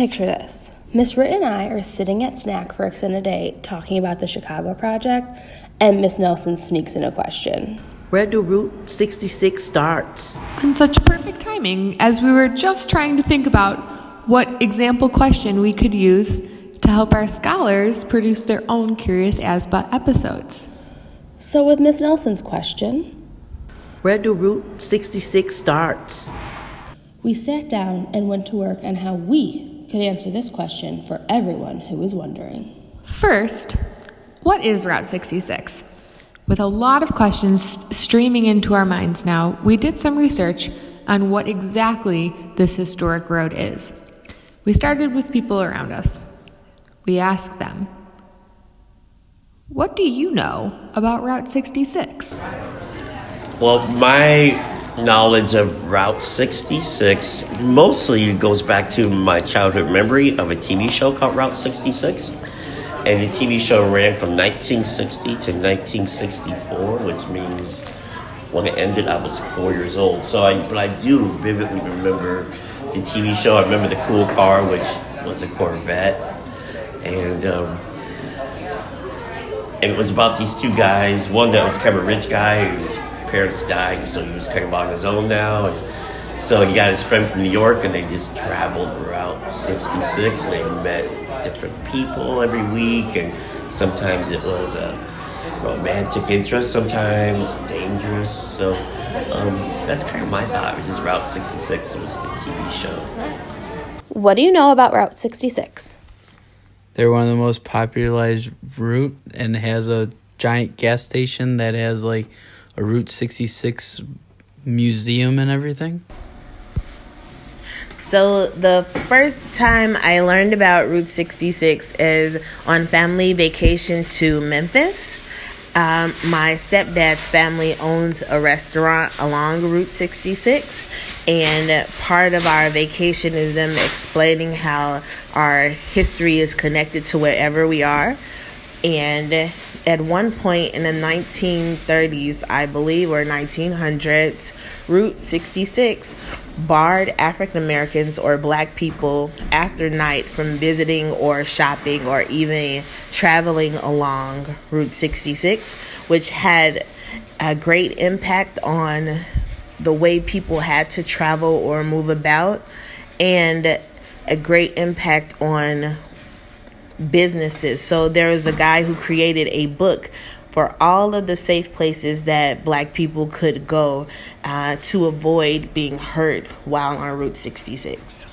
Picture this. Ms. Ritt and I are sitting at Snack for extended day talking about the Chicago project, and Ms. Nelson sneaks in a question. Where do Route 66 starts? In such perfect timing, as we were just trying to think about what example question we could use to help our scholars produce their own curious As-Bot episodes. So with Ms. Nelson's question, where do Route 66 starts? We sat down and went to work on how we could answer this question for everyone who is wondering. First, what is Route 66? With a lot of questions streaming into our minds now, we did some research on what exactly this historic road is. We started with people around us. We asked them, what do you know about Route 66? Well, my knowledge of Route 66 mostly goes back to my childhood memory of a TV show called Route 66. And the TV show ran from 1960 to 1964, which means when it ended, I was 4 years old. But I do vividly remember the TV show. I remember the cool car, which was a Corvette. And it was about these two guys, one that was kind of a rich guy who's parents died, so he was kind of on his own now, and so he got his friend from New York, and they just traveled Route 66, and they met different people every week, and sometimes it was a romantic interest, sometimes dangerous, so that's kind of my thought, which is Route 66 was the TV show. What do you know about Route 66? They're one of the most popularized route, and has a giant gas station that has, like, a Route 66 museum and everything? So the first time I learned about Route 66 is on family vacation to Memphis. My stepdad's family owns a restaurant along Route 66, and part of our vacation is them explaining how our history is connected to wherever we are. And at one point in the 1930s, I believe, or 1900s, Route 66 barred African Americans or Black people after night from visiting or shopping or even traveling along Route 66, which had a great impact on the way people had to travel or move about, and a great impact on businesses. So there is a guy who created a book for all of the safe places that Black people could go to avoid being hurt while on Route 66.